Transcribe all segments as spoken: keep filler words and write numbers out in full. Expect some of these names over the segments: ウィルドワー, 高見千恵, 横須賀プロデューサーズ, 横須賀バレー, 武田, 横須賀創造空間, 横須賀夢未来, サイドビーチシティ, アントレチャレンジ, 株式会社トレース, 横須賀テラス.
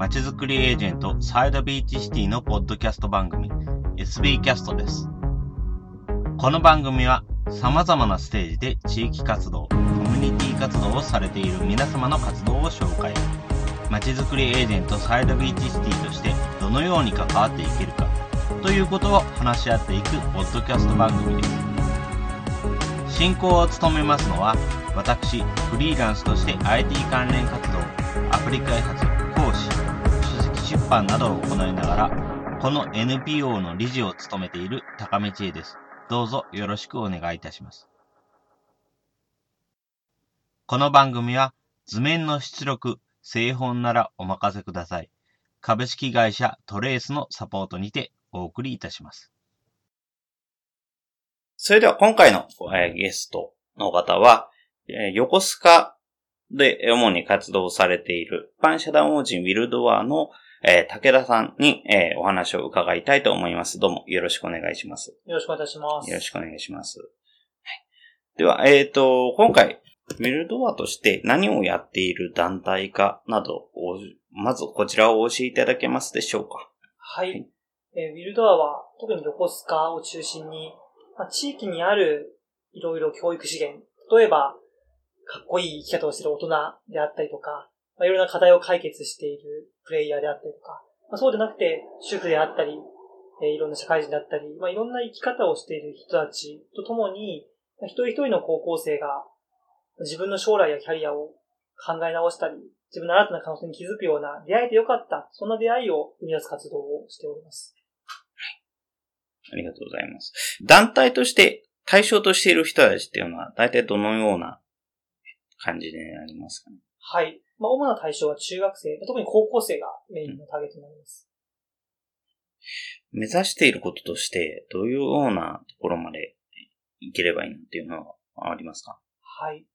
街づくりエージェントサイドビーチシティのポッドキャスト番組 エスビー キャストです。この番組は様々なステージで地域活動、コミュニティ活動をされている皆様の活動を紹介、街づくりエージェントサイドビーチシティとしてどのように関わっていけるかということを話し合っていくポッドキャスト番組です。進行を務めますのは私、フリーランスとして アイティー 関連活動、アプリ開発、講師、書籍出版などを行いながら、この エヌピーオー の理事を務めている高見千恵です。どうぞよろしくお願いいたします。この番組は図面の出力、製本ならお任せください。株式会社トレースのサポートにてお送りいたします。それでは今回のゲストの方は、横須賀で主に活動されている一般社団法人ウィルドワーの武田さんにお話を伺いたいと思います。どうもよろしくお願いします。よろしくお願いします。よろしくお願いします。はい、では、えっと、今回、ウィルドワーとして何をやっている団体かなどを、まずこちらをお教えいただけますでしょうか。はい。はい、えー、ウィルドワーは特に横須賀を中心に、まあ、地域にあるいろいろ教育資源、例えば、かっこいい生き方をしている大人であったりとか、まあ、いろいろな課題を解決しているプレイヤーであったりとか、まあ、そうでなくて主婦であったり、えー、いろんな社会人であったり、まあ、いろんな生き方をしている人たちとともに、まあ、一人一人の高校生が自分の将来やキャリアを考え直したり、自分の新たな可能性に気づくような出会えてよかった、そんな出会いを生み出す活動をしております。はい。ありがとうございます。団体として対象としている人たちっていうのは大体どのような感じでありますかね。はい。まあ、主な対象は中学生、特に高校生がメインのターゲットになります。うん、目指していることとして、どういうようなところまでいければいいのっていうのはありますか？はい。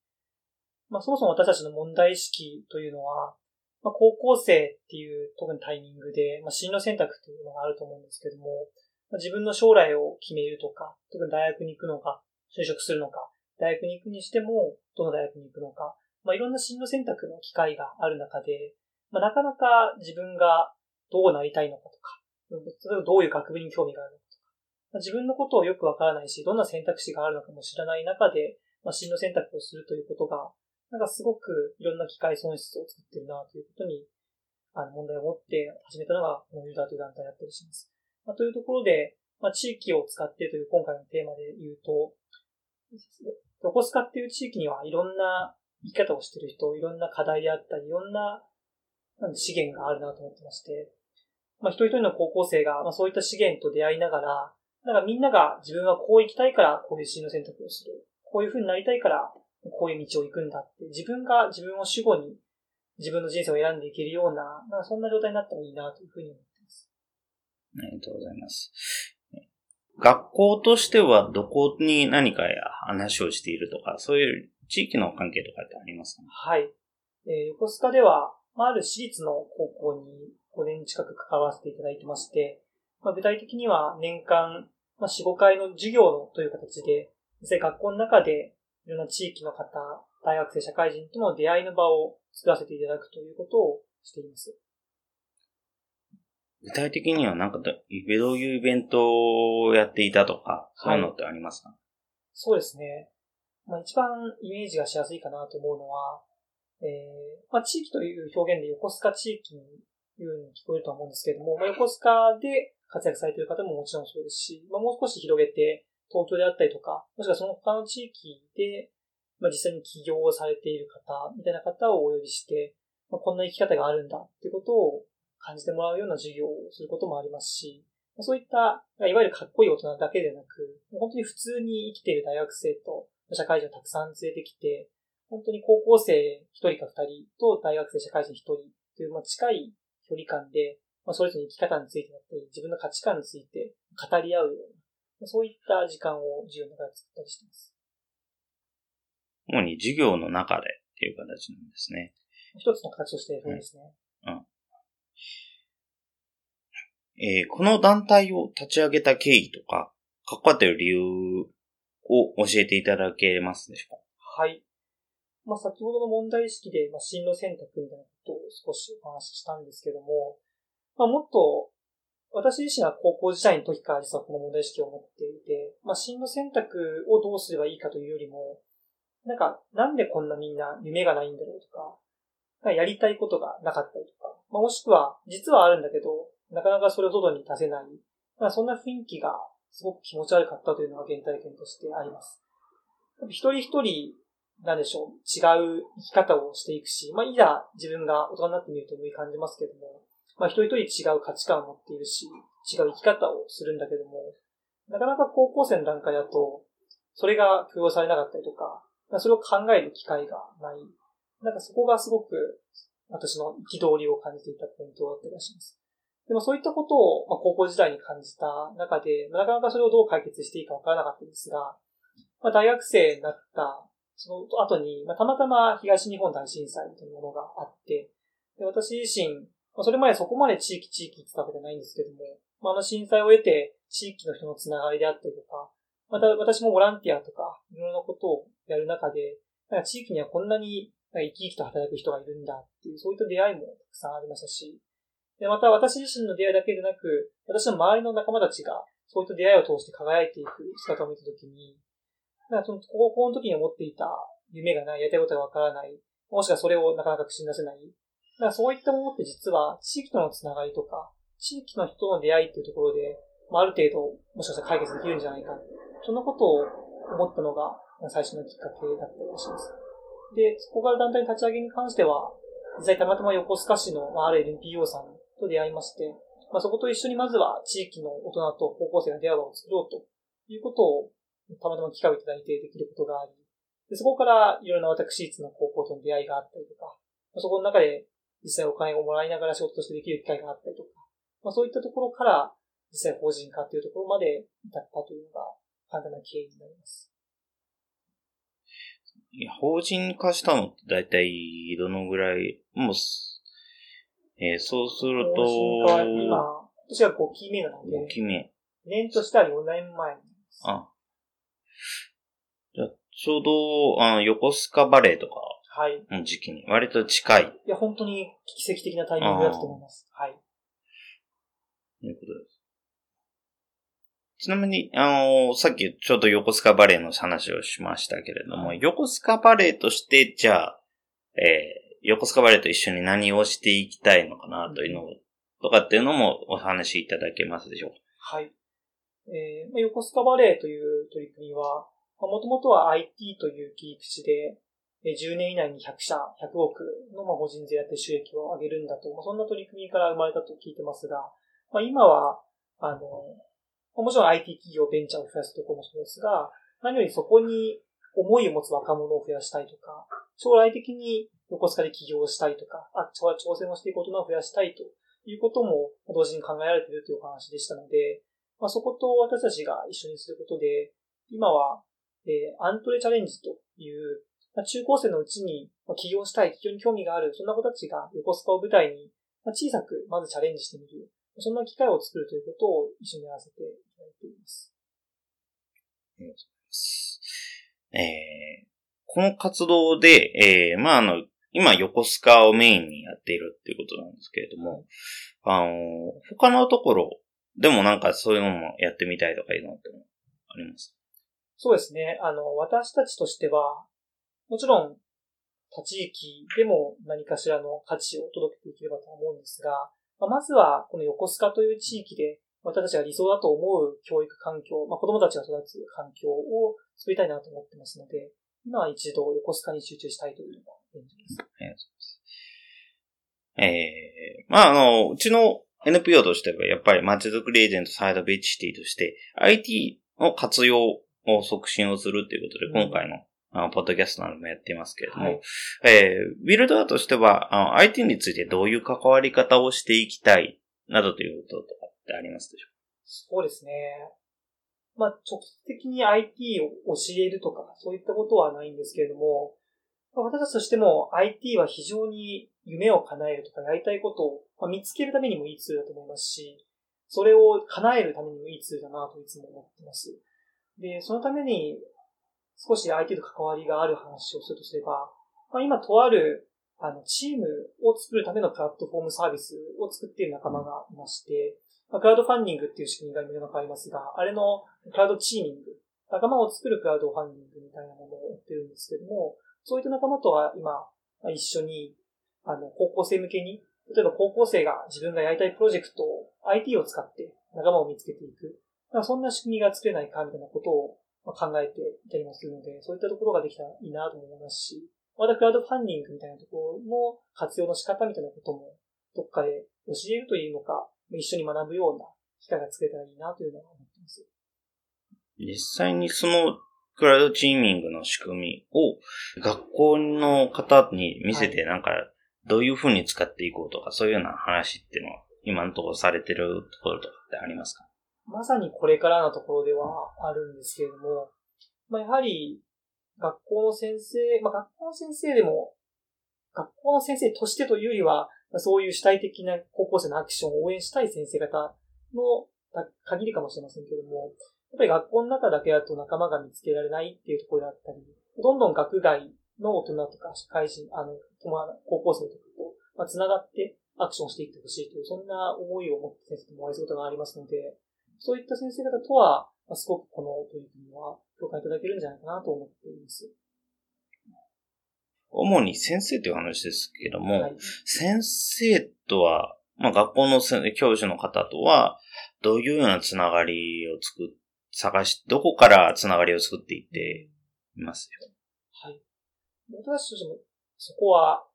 まあ、そもそも私たちの問題意識というのは、まあ、高校生っていう特にタイミングで、まあ、進路選択というのがあると思うんですけども、まあ、自分の将来を決めるとか、特に大学に行くのか、就職するのか、大学に行くにしても、どの大学に行くのか、まあ、いろんな進路選択の機会がある中で、まあ、なかなか自分がどうなりたいのかとか、例えばどういう学部に興味があるのかとか、まあ、自分のことをよくわからないし、どんな選択肢があるのかも知らない中で、まあ、進路選択をするということが、なんかすごくいろんな機会損失を作ってるなということに、あの問題を持って始めたのが、このユーダーという団体だったりします。まあ、というところで、まあ、地域を使ってという今回のテーマで言うと、横須賀っていう地域にはいろんな生き方をしている人、いろんな課題であったり、いろんな資源があるなと思ってまして、まあ、一人一人の高校生が、まあ、そういった資源と出会いながら、なんかみんなが自分はこう行きたいからこういう進路選択をする、こういう風になりたいからこういう道を行くんだって、自分が自分を主語に自分の人生を選んでいけるような、なんかそんな状態になったらいいなというふうに思っています。ありがとうございます。学校としてはどこに何か話をしているとか、そういう地域の関係とかってありますかね？はい。えー、横須賀では、まあ、ある私立の高校にごねん近く関わらせていただいてまして、まあ、具体的には年間、まあ、よん、ごかいの授業という形で、実際学校の中でいろんな地域の方、大学生、社会人との出会いの場を作らせていただくということをしています。具体的にはなんかどういうイベントをやっていたとか、そういうのってありますか？はい、そうですね。まあ、一番イメージがしやすいかなと思うのは、えーまあ、地域という表現で横須賀地域にいうように聞こえると思うんですけれども、まあ、横須賀で活躍されている方ももちろんそうですし、まあ、もう少し広げて東京であったりとか、もしくはその他の地域で、まあ、実際に起業をされている方みたいな方をお呼びして、まあ、こんな生き方があるんだっていうことを感じてもらうような授業をすることもありますし、そういった、いわゆるかっこいい大人だけでなく、本当に普通に生きている大学生と社会人をたくさん連れてきて、本当に高校生ひとりかふたりと大学生社会人ひとりという、まあ、近い距離感で、まあ、それぞれの生き方についてだったり、自分の価値観について語り合うような、そういった時間を授業の中で作ったりしています。主に授業の中でっていう形なんですね。一つの形としてそうですね。うん。うんえー、この団体を立ち上げた経緯とか、関わっている理由を教えていただけますでしょうか？はい。まあ、先ほどの問題意識で、まあ、進路選択みたいなこと少しお話ししたんですけども、まあ、もっと、私自身は高校時代の時から実はこの問題意識を持っていて、まあ、進路選択をどうすればいいかというよりも、なんか、なんでこんなみんな夢がないんだろうとか、なんかやりたいことがなかったりとか、まあ、もしくは、実はあるんだけど、なかなかそれを外に出せない、まあ、そんな雰囲気がすごく気持ち悪かったというのが現体験としてあります。一人一人、なんでしょう、違う生き方をしていくし、まあ、いざ自分が大人になってみるとより感じますけども、まあ、一人一人違う価値観を持っているし、違う生き方をするんだけども、なかなか高校生の段階だと、それが許容されなかったりとか、それを考える機会がない。なんかそこがすごく私の憤りを感じていたポイントだったりします。でもそういったことを高校時代に感じた中で、なかなかそれをどう解決していいかわからなかったんですが、まあ、大学生になったその後に、まあ、たまたま東日本大震災というものがあって、で私自身、まあ、それまでそこまで地域地域って言ったわけじゃないんですけども、まあ、あの震災を得て地域の人のつながりであったりとか、また私もボランティアとかいろんなことをやる中で、なんか地域にはこんなに生き生きと働く人がいるんだっていう、そういった出会いもたくさんありましたし、でまた私自身の出会いだけでなく、私の周りの仲間たちがそういった出会いを通して輝いていく姿を見たときに、なんかその高校の時に思っていた夢がない、やりたいことがわからない、もしくはそれをなかなか口に出せない、なんかそういったものって実は地域とのつながりとか、地域の人との出会いっていうところで、まあ、ある程度もしかしたら解決できるんじゃないか、そんなことを思ったのが最初のきっかけだったりします。で、そこから団体の立ち上げに関しては、実際たまたま横須賀市のある エヌピーオー さんと出会いまして、まあ、そこと一緒にまずは地域の大人と高校生が出会う場を作ろうということをたまたま機会をいただいてできることがあり、でそこからいろんな私立の高校との出会いがあったりとか、そこの中で実際お金をもらいながら仕事としてできる機会があったりとか、まあ、そういったところから実際法人化というところまで至ったというのが簡単な経緯になります。いや、法人化したのって大体どのぐらい、もう、えー、そうすると、法人化は今、私はごきめなので、ごきめ。年としてはよねんまえなんです。あ。じゃあちょうど、あの、横須賀バレーとかの時期に、はい、割と近い。いや、本当に奇跡的なタイミングだったと思います。はい。ということです。ちなみに、あの、さっきちょうど横須賀バレーの話をしましたけれども、はい、横須賀バレーとして、じゃあ、えー、横須賀バレーと一緒に何をしていきたいのかなというのとかっていうのもお話しいただけますでしょうか。はい。えーまあ、横須賀バレーという取り組みは、もともとは アイティー という切り口で、じゅうねん以内にひゃくしゃ、ひゃくおくの法人税やって収益を上げるんだと、まあ、そんな取り組みから生まれたと聞いてますが、まあ、今は、あの、もちろん アイティー 企業、ベンチャーを増やすところもそうですが、何よりそこに思いを持つ若者を増やしたいとか、将来的に横須賀で起業したいとか、あ、挑戦をしていく大人を増やしたいということも同時に考えられているというお話でしたので、まあ、そこと私たちが一緒にすることで、今は、えー、アントレチャレンジという、まあ、中高生のうちに起業したい、起業に興味がある、そんな子たちが横須賀を舞台に小さくまずチャレンジしてみる。そんな機会を作るということを一緒にやらせていただいています。ありがとうございます。えー、この活動で、えー、まあ、あの、今、横須賀をメインにやっているっていうことなんですけれども、あの、他のところでもなんかそういうのもやってみたいとかいうのってあります？そうですね。あの、私たちとしては、もちろん、他地域でも何かしらの価値を届けていければと思うんですが、まずは、この横須賀という地域で、私たちが理想だと思う教育環境、まあ、子供たちが育つ環境を作りたいなと思ってますので、今は一度横須賀に集中したいというのが現状です。ありがとうございます。えー、まあ、あの、うちの エヌピーオー としては、やっぱり街づくりエージェントサイドビーチシティとして、アイティー の活用を促進をするということで、うん、今回のポッドキャストなどもやっていますけれども、はい、えー、ビルドアとしてはあの アイティー についてどういう関わり方をしていきたいなどということとかってありますでしょうか？そうですね。まあ、直接的に アイティー を教えるとかそういったことはないんですけれども、私たちとしても アイティー は非常に夢を叶えるとかやりたいことを、まあ、見つけるためにもいいツールだと思いますし、それを叶えるためにもいいツールだなといつも思っています。で、そのために少し相手と関わりがある話をするとすれば、まあ、今とあるあの、チームを作るためのプラットフォームサービスを作っている仲間がいまして、まあ、クラウドファンディングっていう仕組みが世の中ありますが、あれのクラウドチーミング、仲間を作るクラウドファンディングみたいなものをやってるんですけども、そういった仲間とは今、一緒に、あの、高校生向けに、例えば高校生が自分がやりたいプロジェクトを アイティー を使って仲間を見つけていく。まあ、そんな仕組みが作れないかみたいなことを考えていたりもするので、そういったところができたらいいなと思いますし、またクラウドファンディングみたいなところの活用の仕方みたいなこともどっかで教えるというのか、一緒に学ぶような機会が作れたらいいなというのは思っています。実際にそのクラウドチーミングの仕組みを学校の方に見せて、なんかどういう風に使っていこうとか、そういうような話っていうのは今のところされてるところとかってありますか？まさにこれからのところではあるんですけれども、まあ、やはり学校の先生、まあ、学校の先生でも、学校の先生としてというよりは、そういう主体的な高校生のアクションを応援したい先生方の限りかもしれませんけれども、やっぱり学校の中だけだと仲間が見つけられないっていうところだったり、どんどん学外の大人とか社会人、あの、高校生とかと、まあ、つながってアクションしていってほしいという、そんな思いを持って先生ともお会いすることがありますので、そういった先生方とは、すごくこの取り組みは評価いただけるんじゃないかなと思っています。主に先生という話ですけども、はい、先生とは、まあ、学校の教授の方とは、どういうようなつながりを作っ探し、どこからつながりを作っていっていますよ。はい。私たちもそこは、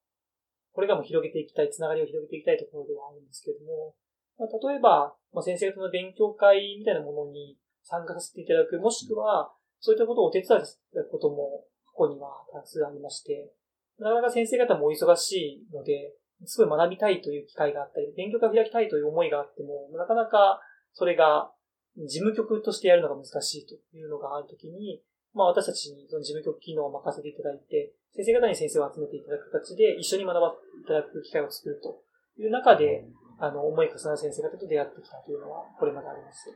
これからも広げていきたい、つながりを広げていきたいところではあるんですけども、まあ、例えば、まあ、先生方の勉強会みたいなものに参加させていただく、もしくは、そういったことをお手伝いさせていただくことも、過去には多数ありまして、なかなか先生方もお忙しいので、すごい学びたいという機会があったり、勉強会を開きたいという思いがあっても、なかなかそれが事務局としてやるのが難しいというのがあるときに、まあ私たちにその事務局機能を任せていただいて、先生方に先生を集めていただく形で一緒に学ばせていただく機会を作るという中で、あの、思い重なる先生方と出会ってきたというのは、これまであります。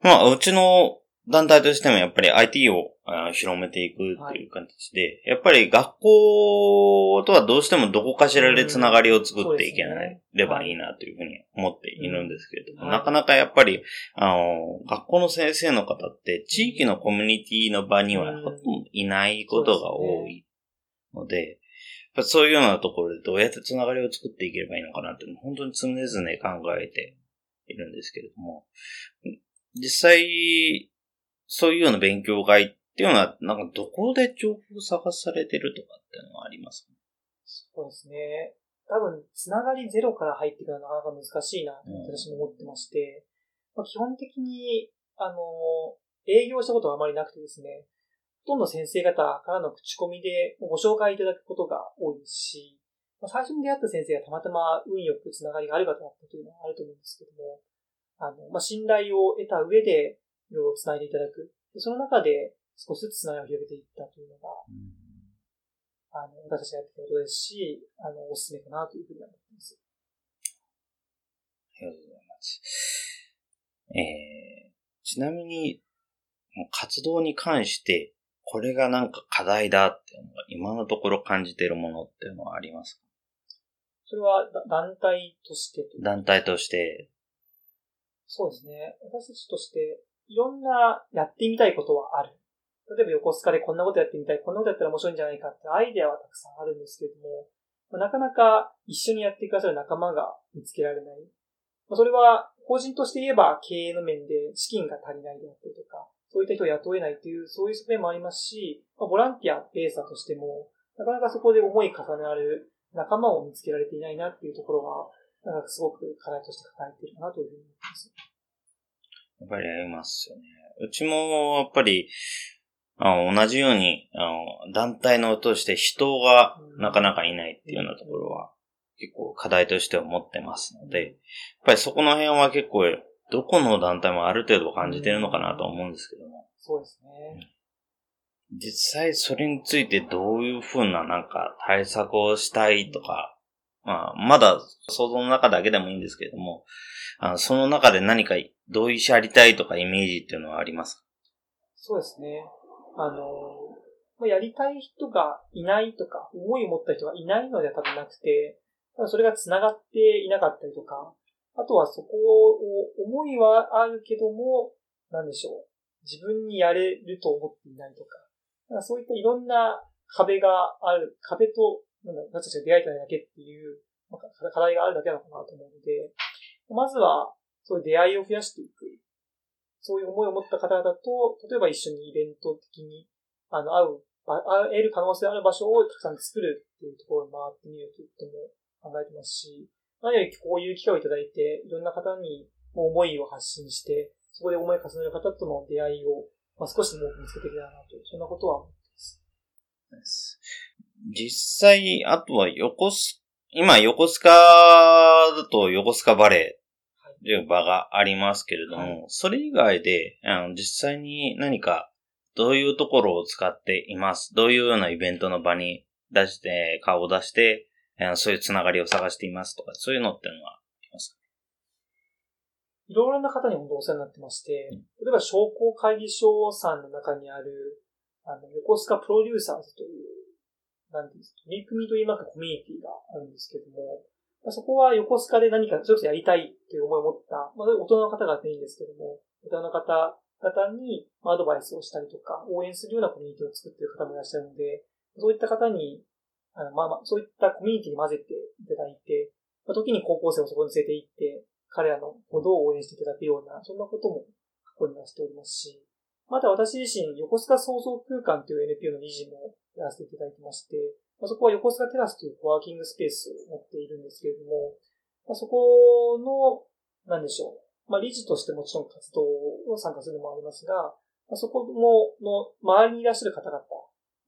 まあ、うちの団体としてもやっぱり アイティー を広めていくという形で、はい、やっぱり学校とはどうしてもどこかしらでつながりを作っていければいいなというふうに思っているんですけれども、うん、はい、なかなかやっぱり、あの、学校の先生の方って地域のコミュニティの場にはほとんどいないことが多いので、そういうようなところでどうやってつながりを作っていければいいのかなっていうのを本当に常々考えているんですけれども、実際そういうような勉強会っていうのはなんかどこで情報を探されてるとかっていうのはありますか？そうですね。多分つながりゼロから入っていくのはなかなか難しいなと私も思ってまして、うん、まあ、基本的にあの営業したことはあまりなくてですね。ほとんど先生方からの口コミでご紹介いただくことが多いし、最初に出会った先生がたまたま運よくつながりがある方だったというのはあると思うんですけども、あの、まあ、信頼を得た上でいろいろつないでいただく。その中で少しずつつながりを広げていったというのが、あの、私たちがやっていることですし、あの、おすすめかなというふうに思っています。ありがとうございます。えー、ちなみに、活動に関して、これがなんか課題だっていうのが今のところ感じているものっていうのはありますか？それは団体としてと団体として。そうですね。私たちとしていろんなやってみたいことはある。例えば横須賀でこんなことやってみたい、こんなことやったら面白いんじゃないかってアイデアはたくさんあるんですけれども、まあ、なかなか一緒にやってくださる仲間が見つけられない。まあ、それは法人として言えば経営の面で資金が足りないであったりとか、そういった人を雇えないという、そういう側面もありますし、ボランティアベースとしても、なかなかそこで思い重なる仲間を見つけられていないなっていうところは、なんかすごく課題として抱えているなというふうに思います。やっぱりありますよね。うちも、やっぱり、あの同じようにあの、団体のとして人がなかなかいないっていうようなところは、結構課題としては持ってますので、やっぱりそこの辺は結構、どこの団体もある程度感じてるのかなと思うんですけども。そうですね。実際それについてどういうふうななんか対策をしたいとか、まあまだ想像の中だけでもいいんですけれども、あのその中で何か同意しありたいとかイメージっていうのはありますか？そうですね。あの、まあ、やりたい人がいないとか、思いを持った人がいないのでは多分なくて、それが繋がっていなかったりとか、あとはそこを、思いはあるけども、なんでしょう。自分にやれると思っていないとか、なんかそういったいろんな壁がある、壁と、なんだろう、私たちが出会えただけっていう、まあ、課題があるだけなのかなと思うので、まずは、そういう出会いを増やしていく。そういう思いを持った方々と、例えば一緒にイベント的に、あの、会う、会える可能性のある場所をたくさん作るっていうところに回ってみるということも考えてますし、何よりこういう機会をいただいて、いろんな方に思いを発信して、そこで思いを重ねる方との出会いを、まあ、少しでも多く見つけていけたらなと、そんなことは思ってます。実際、あとは横須、今横須賀だと横須賀バレーという場がありますけれども、はい、それ以外であの実際に何かどういうところを使っています。どういうようなイベントの場に出して、顔を出して、そういうつながりを探していますとか、そういうのってのはありますか？いろいろな方に本当お世話になってまして、うん、例えば商工会議所さんの中にある、あの、横須賀プロデューサーズという、なんていうんですか、取り組みといいますかコミュニティがあるんですけども、そこは横須賀で何かちょっとやりたいという思いを持った、まあ、大人の方がいいんですけども、大人の方、方にアドバイスをしたりとか、応援するようなコミュニティを作っている方もいらっしゃるので、そういった方に、あのまあまあ、そういったコミュニティに混ぜていただいて、まあ、時に高校生をそこに連れて行って、彼らのことを応援していただくような、そんなことも過去にはしておりますし、また私自身、横須賀創造空間という エヌピーオー の理事もやらせていただいてまして、まあ、そこは横須賀テラスというコワーキングスペースを持っているんですけれども、まあ、そこの、なんでしょう、まあ、理事としてもちろん活動を参加するのもありますが、そこも、の、周りにいらっしゃる方々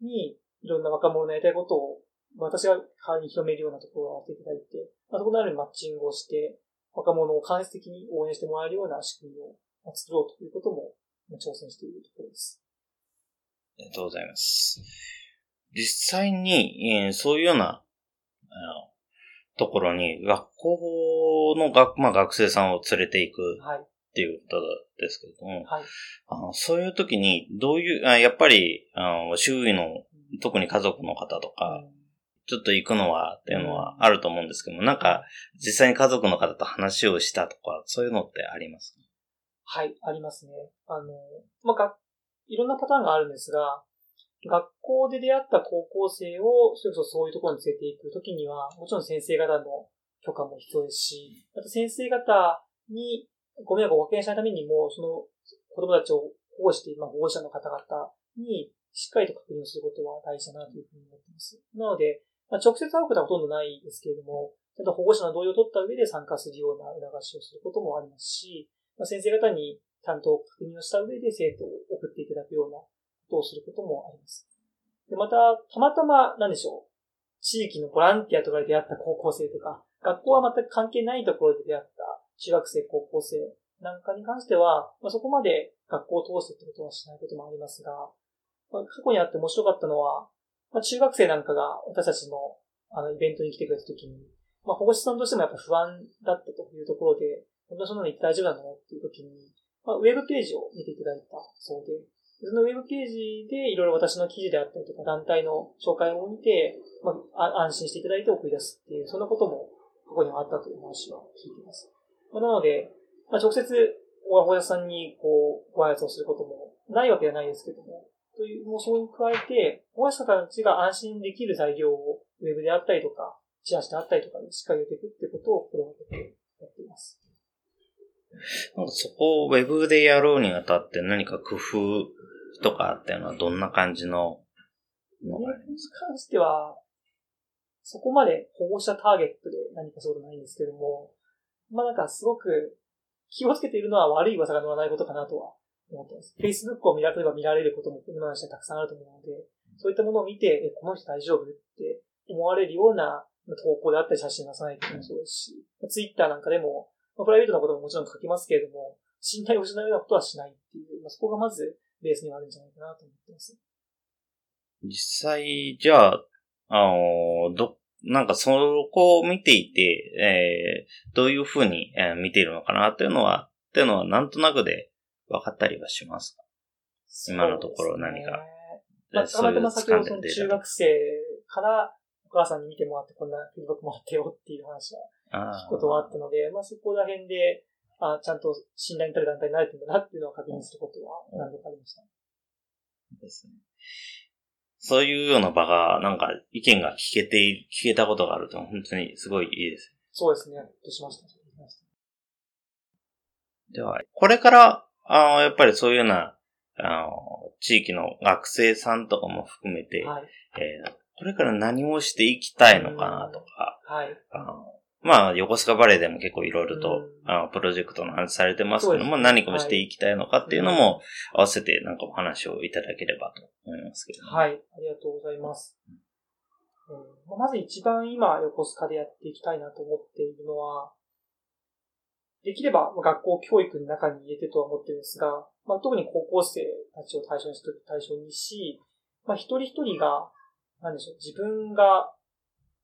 に、いろんな若者のやりたいことを、私が代わりに広めるようなところをやっていただいて、そこのあるマッチングをして、若者を間接的に応援してもらえるような仕組みを作ろうということも、挑戦しているところです。ありがとうございます。実際に、そういうような、あのところに学校の学、まあ、学生さんを連れていくっていうことですけれども、はいはい、あのそういう時にどういう、あやっぱりあの周囲の、特に家族の方とか、うん、ちょっと行くのはっていうのはあると思うんですけども、なんか実際に家族の方と話をしたとか、そういうのってありますか？はい、ありますね。あの、まあ、がいろんなパターンがあるんですが、学校で出会った高校生を、それこそそういうところに連れて行くときには、もちろん先生方の許可も必要ですし、あと先生方にご迷惑をおかけしないためにも、その子供たちを保護して、まあ、保護者の方々にしっかりと確認することは大事だなというふうに思っています。なので、まあ、直接会うことはほとんどないですけれども、ちゃんと保護者の同意を取った上で参加するような促しをすることもありますし、まあ、先生方にちゃんと確認をした上で生徒を送っていただくような、をすることもあります。で、また、たまたま、なんでしょう。地域のボランティアとかで出会った高校生とか、学校は全く関係ないところで出会った中学生、高校生なんかに関しては、まあ、そこまで学校を通してってことはしないこともありますが、まあ、過去にあって面白かったのは、まあ、中学生なんかが私たちの、あのイベントに来てくれたときに、まあ、保護者さんとしてもやっぱ不安だったというところで、本当にそんなの言って大丈夫なのっていうときに、まあ、ウェブページを見ていただいたそうで、そのウェブページでいろいろ私の記事であったりとか団体の紹介を見て、まあ、安心していただいて送り出すっていう、そんなことも過去にはあったという話は聞いています。まあ、なので、まあ、直接お保護者さんにこうご挨拶をすることもないわけではないですけども、という、もうそれに加えて、保護者たちが安心できる材料をウェブであったりとか、チラシであったりとかでしっかりやっていくっていうことを心がけてやっています。なんかそこをウェブでやろうにあたって何か工夫とかっていうのはどんな感じののがありますか？に関しては、そこまで保護者ターゲットで何かそうでないんですけども、まあなんかすごく気をつけているのは悪い噂が乗らないことかなとは思ってます。Facebook を見られれば見られることも今の人はたくさんあると思うので、そういったものを見て、え、この人大丈夫って思われるような投稿であったり写真を出さないっていうのもそうですし、うん、Twitter なんかでも、まあ、プライベートなことももちろん書きますけれども、信頼を失うようなことはしないっていう、まあ、そこがまず、ベースにはあるんじゃないかなと思ってます。実際、じゃあ、あの、ど、なんかそこを見ていて、えー、どういうふうに、えー、見ているのかなというのは、というのはなんとなくで分かったりはしますか？今のところ何かまあ、たまたま先ほどその中学生からお母さんに見てもらって、こんなフィードバックもあったよっていう話は聞くことはあったので、あまあそこら辺で、あちゃんと信頼に至る団体になれてるんだなっていうのを確認することは何度かありました。ですね。そういうような場が、なんか意見が聞けて、聞けたことがあると、本当にすごいいいです。そうですね。ほっとしました。では、これから、あの、やっぱりそういうような、あの、地域の学生さんとかも含めて、はい、えー、これから何をしていきたいのかなとか、はい、あの、まあ、横須賀バレーでも結構いろいろと、あの、プロジェクトの話されてますけども、ね、何をしていきたいのかっていうのも、合わせてなんかお話をいただければと思いますけど、ね。はい、ありがとうございます。うん、まず一番今、横須賀でやっていきたいなと思っているのは、できれば学校教育の中に入れてとは思ってるんですが、まあ、特に高校生たちを対象にする対象にし、まあ、一人一人が、なんでしょう、自分が、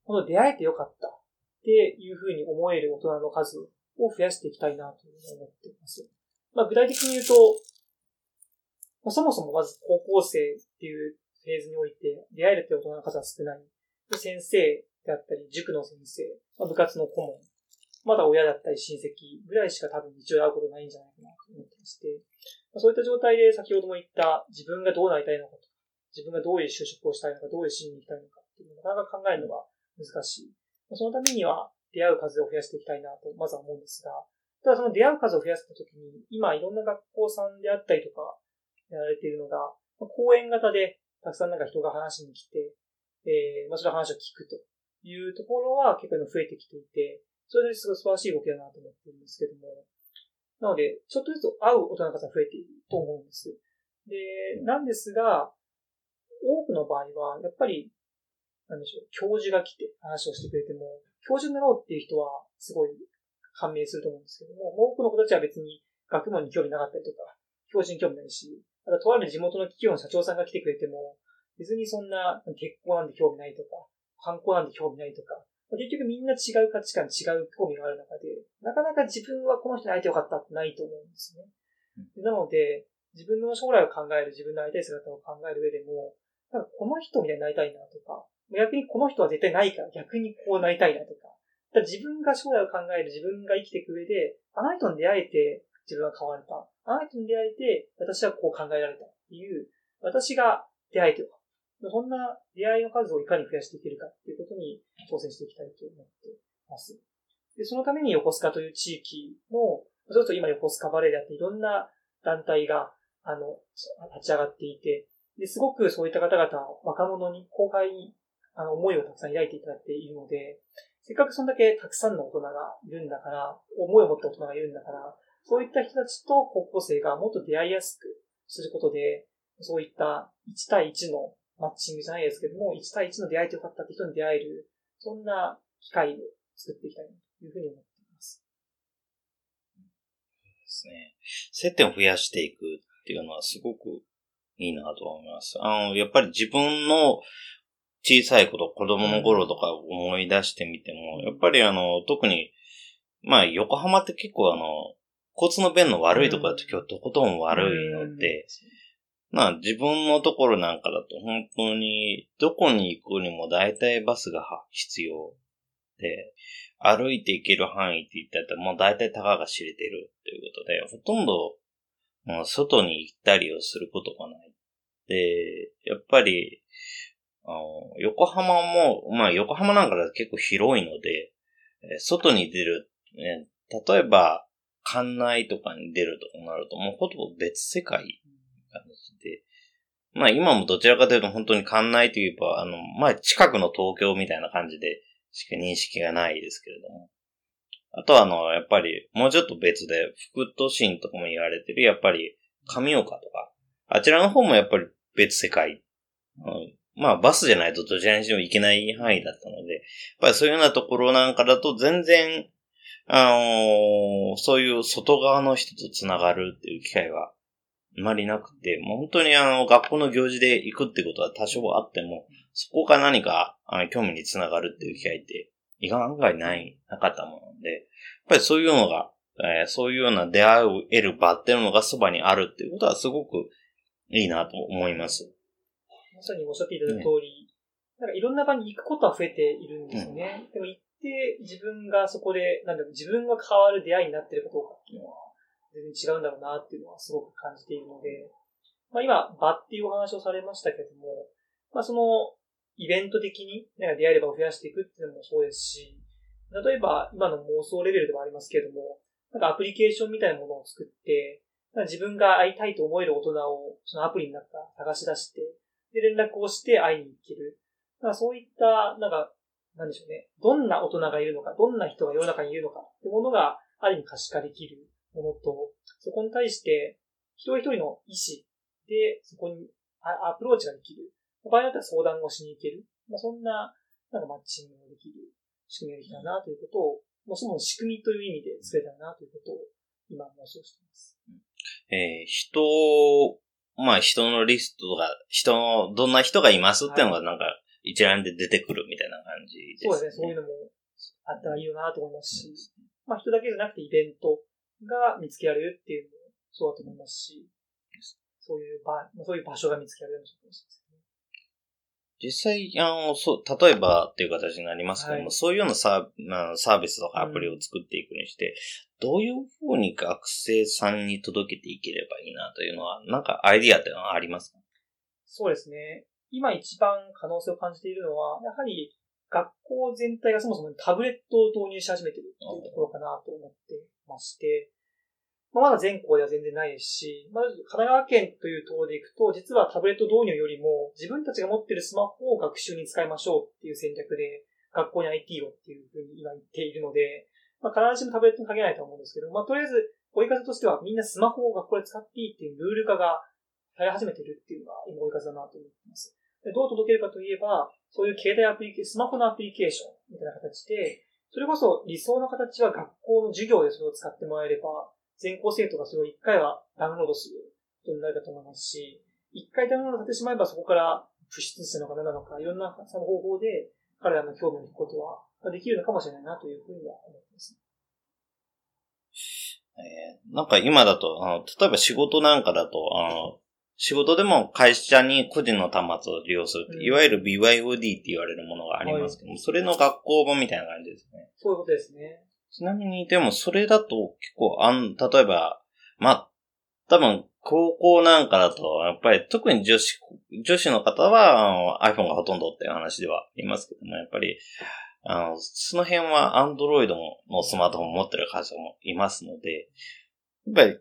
この出会えてよかったっていうふうに思える大人の数を増やしていきたいなというふうに思っています。まあ、具体的に言うと、まあ、そもそもまず高校生っていうフェーズにおいて、出会えるって大人の数は少ない。先生であったり、塾の先生、まあ、部活の顧問、まだ親だったり親戚ぐらいしか多分日常で会うことないんじゃないかなと思ってまして、そういった状態で先ほども言った自分がどうなりたいのかとか、自分がどういう就職をしたいのか、どういう進路に行きたいのかっていうのをなかなか考えるのが難しい。そのためには出会う数を増やしていきたいなとまずは思うんですが、ただその出会う数を増やしたときに、今いろんな学校さんであったりとかやられているのが、講演型でたくさんなんか人が話に来て、えー、まあその話を聞くというところは結構増えてきていて、それですごい素晴らしい動きだなと思ってるんですけども。なので、ちょっとずつ会う大人の方が増えていると思うんです。で、なんですが、多くの場合は、やっぱり、なんでしょう、教授が来て話をしてくれても、教授になろうっていう人はすごい感銘すると思うんですけども、多くの子たちは別に学問に興味なかったりとか、教授に興味ないし、あととある地元の企業の社長さんが来てくれても、別にそんな結婚なんて興味ないとか、観光なんて興味ないとか、結局みんな違う価値観、違う興味がある中で、なかなか自分はこの人に会えてよかったってないと思うんですね。うん、なので、自分の将来を考える、自分の会いたい姿を考える上でも、なんかこの人みたいになりたいなとか、逆にこの人は絶対ないから逆にこうなりたいなとか、だから自分が将来を考える、自分が生きていく上で、あの人に出会えて自分は変われた。あの人に出会えて私はこう考えられたっていう、私が出会えてよかった。そんな出会いの数をいかに増やしていけるかっていうことに挑戦していきたいと思っています。で、そのために横須賀という地域の、ちょっと今横須賀バレーであっていろんな団体が、あの、立ち上がっていて、で、すごくそういった方々、若者に、後輩に、あの、思いをたくさん抱いていただいているので、せっかくそんだけたくさんの大人がいるんだから、思いを持った大人がいるんだから、そういった人たちと高校生がもっと出会いやすくすることで、そういったいち対いちのマッチングじゃないですけども、いち対いちの出会いとよかったって人に出会える、そんな機会を作っていきたいなというふうに思っています。ですね。接点を増やしていくっていうのはすごくいいなと思います。あの、やっぱり自分の小さい頃、子供の頃とか思い出してみても、やっぱりあの、特に、まあ横浜って結構あの、交通の便の悪いところだと今日とことん悪いので、まあ自分のところなんかだと本当にどこに行くにも大体バスが必要で、歩いて行ける範囲って言ったらもう大体たかが知れてるということで、ほとんどもう外に行ったりをすることがない。で、やっぱりあの横浜も、まあ横浜なんかだと結構広いので、外に出る、ね、例えば館内とかに出るとなるともうほとんど別世界。で、まあ今もどちらかというと本当に館内といえば、あの、まあ近くの東京みたいな感じでしか認識がないですけれども。あとはあの、やっぱりもうちょっと別で、副都心とかも言われてる、やっぱり上岡とか、あちらの方もやっぱり別世界。うん、まあバスじゃないとどちらにしても行けない範囲だったので、やっぱりそういうようなところなんかだと全然、あのー、そういう外側の人とつながるっていう機会は、あまりなくて、もう本当にあの、学校の行事で行くってことは多少あっても、そこが何か、あの、興味につながるっていう機会って、意外案外ない、なかったもので、やっぱりそういうのが、えー、そういうような出会いを得る場っていうのがそばにあるっていうことはすごくいいなと思います。まさにおっしゃっていただいた通り、なんかいろんな場に行くことは増えているんですよね。うん、でも行って自分がそこで、なんだろう、自分が変わる出会いになっているかどうかっていうのは全然違うんだろうなっていうのはすごく感じているので、まあ今、場っていうお話をされましたけども、まあそのイベント的になんか出会えれば増やしていくっていうのもそうですし、例えば今の妄想レベルでもありますけれども、なんかアプリケーションみたいなものを作って、自分が会いたいと思える大人をそのアプリの中から探し出して、で連絡をして会いに行ける。なんかそういった、なんか、なんでしょうね。どんな大人がいるのか、どんな人が世の中にいるのかってものが、ある意味可視化できるものと、そこに対して、一人一人の意思で、そこにアプローチができる。場合によっては相談をしに行ける。まあ、そんな、なんかマッチングができる仕組みができたなということを、もうその仕組みという意味で作れたらなということを、今妄想しています。えー、人を、まあ人のリストとか、人の、どんな人がいますっていうのがなんか、はい一覧で出てくるみたいな感じですね。そうですね。そういうのもあったらいいよなと思いますし、うん、まあ人だけじゃなくてイベントが見つけられるっていうのもそうだと思いますし、そういう場、そういう場所が見つけられるのもそうですね。実際、あの、そう、例えばっていう形になりますけども、はい、そういうようなサー、サービスとかアプリを作っていくにして、うん、どういうふうに学生さんに届けていければいいなというのは、なんかアイディアってのはありますか？そうですね。今一番可能性を感じているのは、やはり学校全体がそもそもタブレットを導入し始めているというところかなと思ってまして、まあ、まだ全校では全然ないですし、まあ、神奈川県というところでいくと、実はタブレット導入よりも自分たちが持っているスマホを学習に使いましょうっていう戦略で、学校に アイティー をっていうふうに今言っているので、まあ、必ずしもタブレットに限らないと思うんですけど、まあ、とりあえず追い風としてはみんなスマホを学校で使っていいっていうルール化が流行始めているっていうのが今追い風だなと思っています。どう届けるかといえば、そういう携帯アプリケーション、スマホのアプリケーションみたいな形で、それこそ理想の形は学校の授業でそれを使ってもらえれば、全校生徒がそれを一回はダウンロードすることになるかと思いますし、一回ダウンロードさせてしまえばそこからプッシュするのか何なのか、いろんなその方法で彼らの興味を引くことはできるのかもしれないなというふうには思っています。えー、なんか今だとあの、例えば仕事なんかだと、あの仕事でも会社に個人の端末を利用するって、うん、いわゆる ビーワイオーディー って言われるものがありますけども、はい、それの学校版みたいな感じですね。そういうことですね。ちなみに、でもそれだと結構、あん、例えば、まあ、多分、高校なんかだと、やっぱり特に女子、女子の方はあの iPhone がほとんどっていう話ではありますけども、やっぱり、あの、その辺は Android のスマートフォンを持ってる会社もいますので、やっぱり、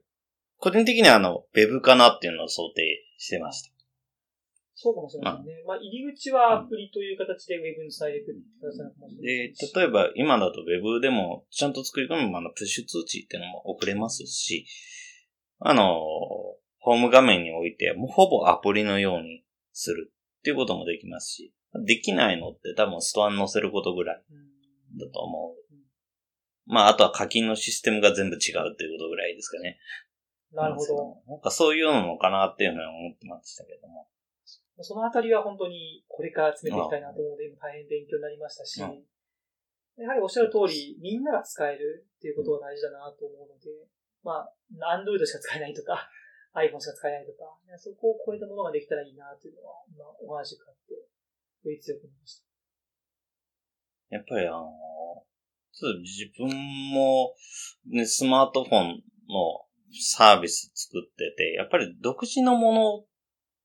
個人的にはあの、ウェブかなっていうのを想定してました。そうかもしれませんね。まあ、入り口はアプリという形でウェブにつないでいくって形なのかもしれない。で、例えば今だとウェブでもちゃんと作り込むもの、プッシュ通知っていうのも送れますし、あの、ホーム画面においてもうほぼアプリのようにするっていうこともできますし、できないのって多分ストアに載せることぐらいだと思う。うん、まあ、あとは課金のシステムが全部違うっていうことぐらいですかね。なるほど。なんかそういうのかなっていうのは思ってましたけども。そのあたりは本当にこれから詰めていきたいなと思うので、今大変勉強になりましたし、うん、やはりおっしゃる通り、みんなが使えるっていうことが大事だなと思うので、まあ、Android しか使えないとか、iPhone しか使えないとか、そこを超えたものができたらいいなというのは、今お話を伺って、より強く思いました。やっぱりあの、ちょっと自分も、ね、スマートフォンの、サービス作ってて、やっぱり独自のもの、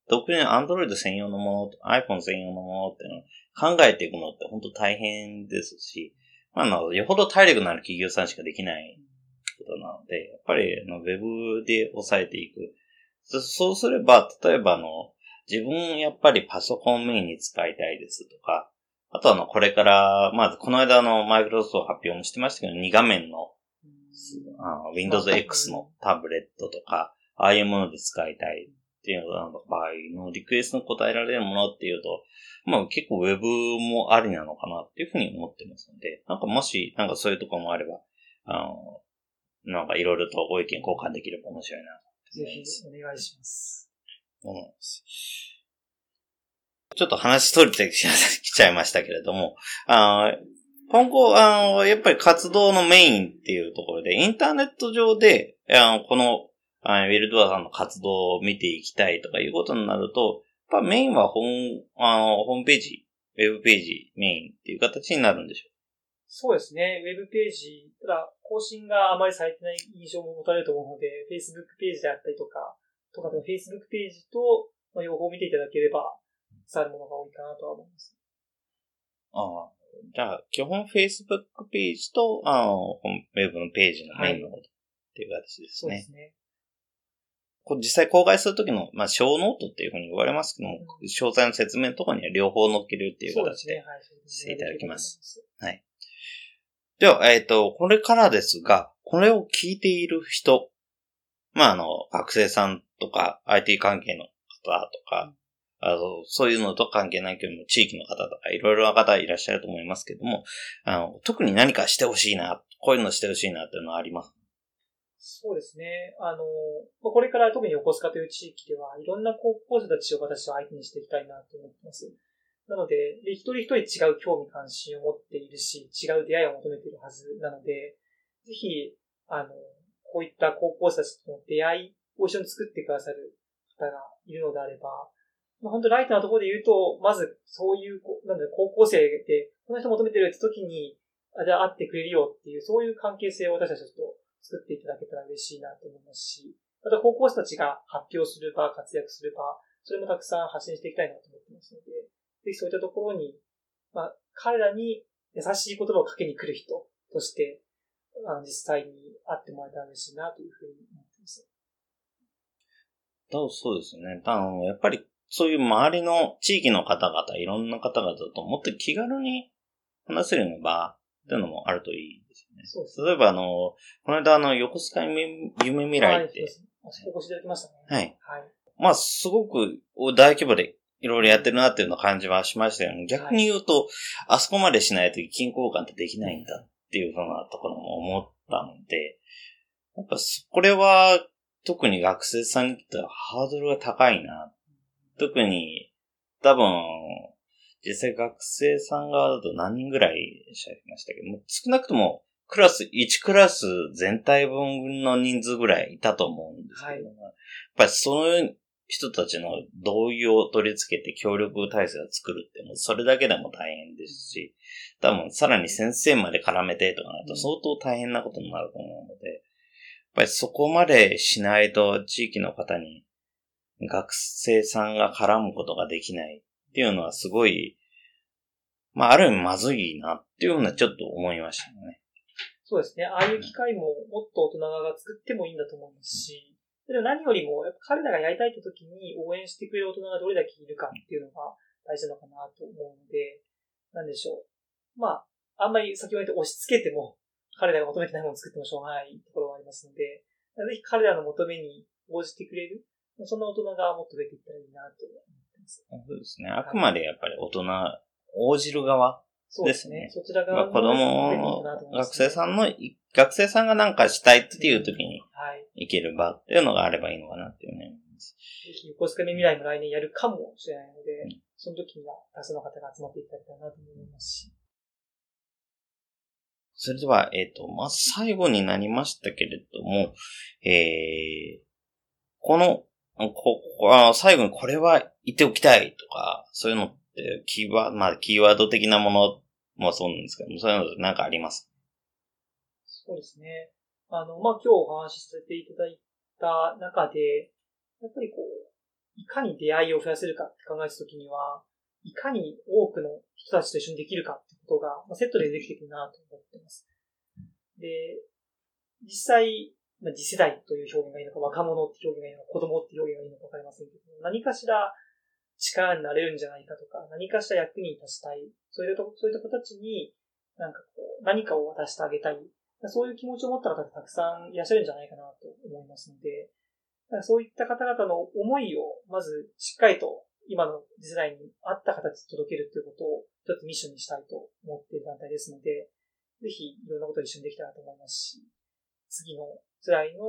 独自の Android 専用のもの、iPhone 専用のものっていうのを考えていくのって本当大変ですし、まあ、あの、よほど体力のある企業さんしかできないことなので、やっぱりあのウェブで抑えていく。そうすれば、例えばあの、自分やっぱりパソコンメインに使いたいですとか、あとあの、これから、まあ、この間あの、マイクロソフト発表もしてましたけど、に画面のWindows エックス のタブレットとか、ああいうもので使いたいっていうのの場合のリクエストに応えられるものっていうと、まあ結構ウェブもありなのかなっていうふうに思ってますので、なんかもし、なんかそういうところもあれば、あの、なんかいろいろとご意見交換できれば面白いなと思います。ぜひお願いします。うん、ちょっと話取れてきちゃいましたけれども、あ今後、あの、やっぱり活動のメインっていうところで、インターネット上で、あのこの、ウェルドアさんの活動を見ていきたいとかいうことになると、ぱメインはホーム、あの、ホームページ、ウェブページメインっていう形になるんでしょう。そうですね。ウェブページ、ただ更新があまりされてない印象も持たれると思うので、Facebook ページであったりとか、とかで Facebook ページと、まあ、両方見ていただければ、伝わるものが多いかなとは思います。ああ。じゃあ、基本 Facebook ページと、あの、ウェブのページのメインのことっていう形ですね。はい、そうですね。これ実際公開するときの、まあ、小ノートっていうふうに言われますけども、うん、詳細の説明のところには両方載っけるっていう形でしていただきます。はい。では、えっと、これからですが、これを聞いている人、まあ、あの、学生さんとか、アイティー 関係の方とか、うん、あのそういうのと関係ないけども、地域の方とか、いろいろな方いらっしゃると思いますけども、あの、特に何かしてほしいな、こういうのしてほしいなっていうのはあります。そうですね。あの、これから特に横須賀という地域では、いろんな高校生たちを私は相手にしていきたいなと思っています。なので、一人一人違う興味関心を持っているし、違う出会いを求めているはずなので、ぜひ、あの、こういった高校生たちとの出会いを一緒に作ってくださる方がいるのであれば、本当ライトなところで言うと、まずそういう、なんだろう、高校生で、この人求めてるって時に、あ、じゃあ会ってくれるよっていう、そういう関係性を私たちと、作っていただけたら嬉しいなと思いますし、また高校生たちが発表する場、活躍する場、それもたくさん発信していきたいなと思ってますので、ぜひそういったところに、まあ、彼らに優しい言葉をかけに来る人として、あの実際に会ってもらえたら嬉しいなというふうに思ってます。そうですね。あの、やっぱりそういう周りの地域の方々、いろんな方々ともっと気軽に話せるような場というのもあるといいですね。そうです。例えばあの、この間あの、横須賀夢未来って。はい、お越しいただきましたね。はい。はい。まあ、すごく大規模でいろいろやってるなっていうの感じはしましたよね。逆に言うと、はい、あそこまでしないと意見交換ってできないんだっていうふうなところも思ったので、やっぱこれは特に学生さんにとってはハードルが高いな。特に、多分、実際学生さんがだと何人ぐらいしゃいましたけども、少なくともクラス、いちクラス全体分の人数ぐらいいたと思うんですけども、はい、やっぱりその人たちの同意を取り付けて協力体制を作るってもうそれだけでも大変ですし、多分さらに先生まで絡めてとかなると相当大変なことになると思うので、やっぱりそこまでしないと地域の方に学生さんが絡むことができない。っていうのはすごい、まあ、ある意味まずいなっていうのはちょっと思いましたね。そうですね。ああいう機会ももっと大人が作ってもいいんだと思うし、でも何よりもやっぱ彼らがやりたいって時に応援してくれる大人がどれだけいるかっていうのが大事なのかなと思うので、なんでしょう。まあ、あんまり先ほど言って押し付けても彼らが求めてないものを作ってもしょうがないところがありますので、ぜひ彼らの求めに応じてくれる、そんな大人がもっと出ていったらいいなと思います。そうですね。あくまでやっぱり大人、応じる側ですね。そうですね。そちら側の、まあ、子供の学生さんの、学生さんがなんかしたいっていう時に、行ける場っていうのがあればいいのかなっていうね。ぜひ、横須賀未来も来年やるかもしれないので、うん、その時には多数の方が集まっていただけたらなと思いますし。それでは、えっと、まあ、最後になりましたけれども、えー、この、ここ最後にこれは言っておきたいとか、そういうのってキーワード、まあ、キーワード的なものもそうなんですけども、そういうのって何かありますか？そうですね。あの、まあ、今日お話しさせていただいた中で、やっぱりこう、いかに出会いを増やせるかって考えたときには、いかに多くの人たちと一緒にできるかってことが、まあ、セットでできてくるなと思っています。で、実際、まあ、次世代という表現がいいのか、若者って表現がいいのか、子供って表現がいいのか分かりませんけど、何かしら力になれるんじゃないかとか、何かしら役に立ちたい、そういったと、そういった子たちに、なんかこう、何かを渡してあげたい、そういう気持ちを持った方がたくさんいらっしゃるんじゃないかなと思いますので、そういった方々の思いを、まずしっかりと今の次世代に合った形で届けるということを、ちょっとミッションにしたいと思っている団体ですので、ぜひいろんなことを一緒にできたらと思いますし、次の世代の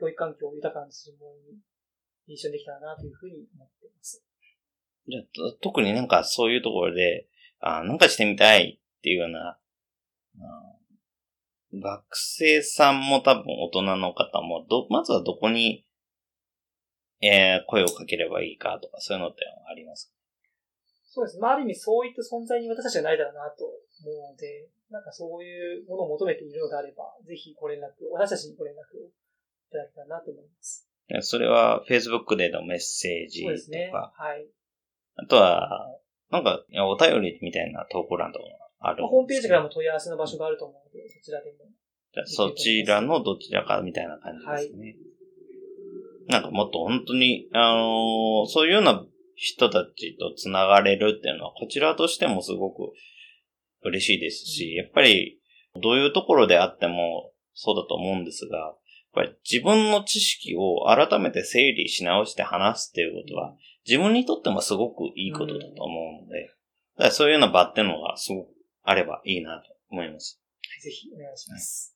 教育環境を豊かにするものに一緒にできたらなというふうに思っています。じゃあ特になんかそういうところで、あなんかしてみたいっていうような、うん、学生さんも多分大人の方もど、まずはどこに、えー、声をかければいいかとか、そういうのってありますか？そうです。まあ、ある意味そういった存在に私たちはないだろうなと思うので、なんかそういうものを求めているのであれば、ぜひご連絡、私たちにご連絡をいただけたらなと思います。それは Facebook でのメッセージとか、そうですね、はい。あとは、なんかお便りみたいな投稿欄とかあるんですか？ホームページからも問い合わせの場所があると思うので、そちらでも。じゃあそちらのどちらかみたいな感じですね。はい、なんかもっと本当に、あのー、そういうような人たちとつながれるっていうのは、こちらとしてもすごく嬉しいですし、やっぱりどういうところであってもそうだと思うんですが、やっぱり自分の知識を改めて整理し直して話すっていうことは、自分にとってもすごくいいことだと思うので、うん、だからそういうような場っていうのがすごくあればいいなと思います。ぜひお願いします。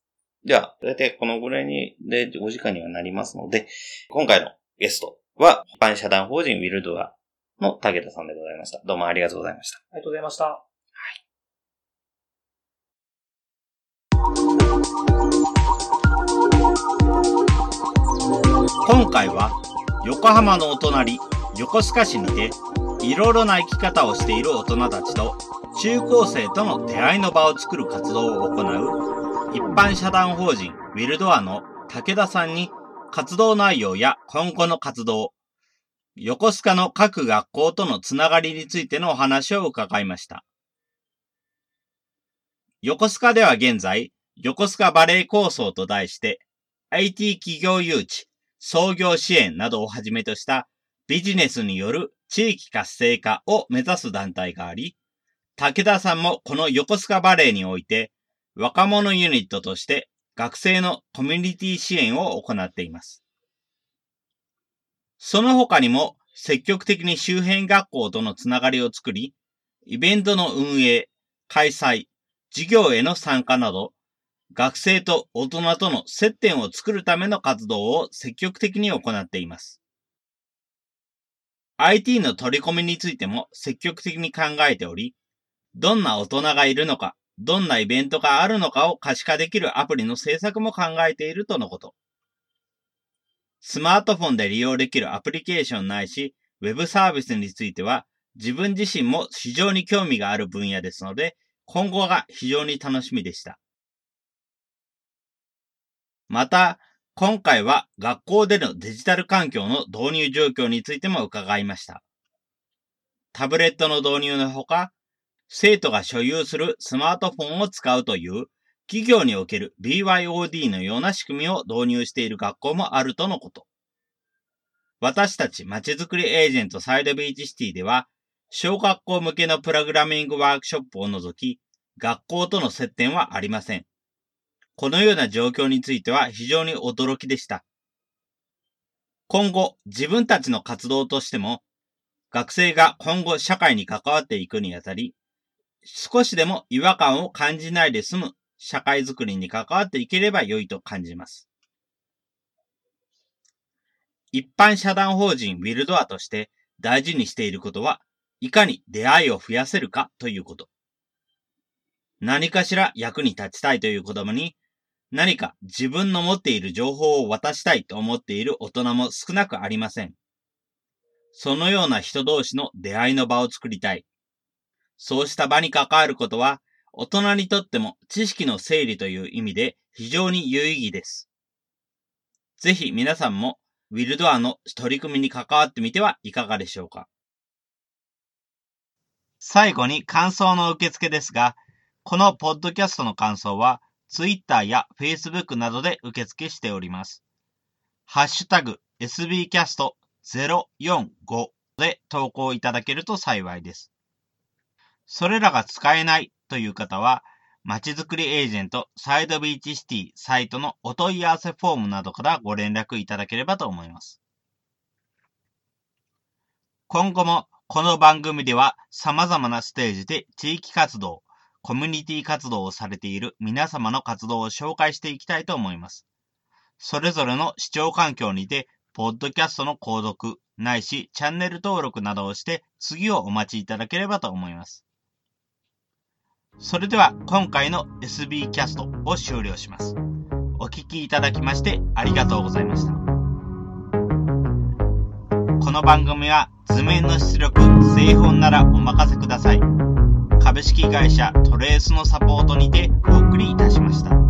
じゃあ、だいたいこのぐらいにでごじかんにはなりますので、今回のゲストは、一般社団法人ウィルドアの竹田さんでございました。どうもありがとうございました。ありがとうございました。はい。今回は、横浜のお隣、横須賀市にて、いろいろな生き方をしている大人たちと、中高生との出会いの場を作る活動を行う、一般社団法人ウィルドアの竹田さんに活動内容や今後の活動、横須賀の各学校とのつながりについてのお話を伺いました。横須賀では現在、横須賀バレー構想と題して、アイティー 企業誘致、創業支援などをはじめとしたビジネスによる地域活性化を目指す団体があり、竹田さんもこの横須賀バレーにおいて、若者ユニットとして学生のコミュニティ支援を行っています。その他にも積極的に周辺学校とのつながりを作り、イベントの運営、開催、授業への参加など、学生と大人との接点を作るための活動を積極的に行っています。アイティー の取り込みについても積極的に考えており、どんな大人がいるのか、どんなイベントがあるのかを可視化できるアプリの制作も考えているとのこと。スマートフォンで利用できるアプリケーションないし、ウェブサービスについては自分自身も非常に興味がある分野ですので、今後が非常に楽しみでした。また、今回は学校でのデジタル環境の導入状況についても伺いました。タブレットの導入のほか、生徒が所有するスマートフォンを使うという企業における ビーワイオーディー のような仕組みを導入している学校もあるとのこと。私たちまちづくりエージェントサイドビーチシティでは、小学校向けのプログラミングワークショップを除き、学校との接点はありません。このような状況については非常に驚きでした。今後、自分たちの活動としても、学生が今後社会に関わっていくにあたり、少しでも違和感を感じないで済む社会づくりに関わっていければ良いと感じます。一般社団法人ウィルドアとして大事にしていることは、いかに出会いを増やせるかということ。何かしら役に立ちたいという子供に、何か自分の持っている情報を渡したいと思っている大人も少なくありません。そのような人同士の出会いの場を作りたい。そうした場に関わることは、大人にとっても知識の整理という意味で非常に有意義です。ぜひ皆さんもウィルドアの取り組みに関わってみてはいかがでしょうか。最後に感想の受付ですが、このポッドキャストの感想は、Twitter や Facebook などで受付しております。ハッシュタグ エスビーキャストゼロヨンゴ で投稿いただけると幸いです。それらが使えないという方は、まちづくりエージェントサイドビーチシティサイトのお問い合わせフォームなどからご連絡いただければと思います。今後もこの番組では様々なステージで地域活動、コミュニティ活動をされている皆様の活動を紹介していきたいと思います。それぞれの視聴環境にて、ポッドキャストの購読ないしチャンネル登録などをして次をお待ちいただければと思います。それでは今回の エスビー キャストを終了します。お聞きいただきましてありがとうございました。この番組は図面の出力、製本ならお任せください。株式会社トレースのサポートにてお送りいたしました。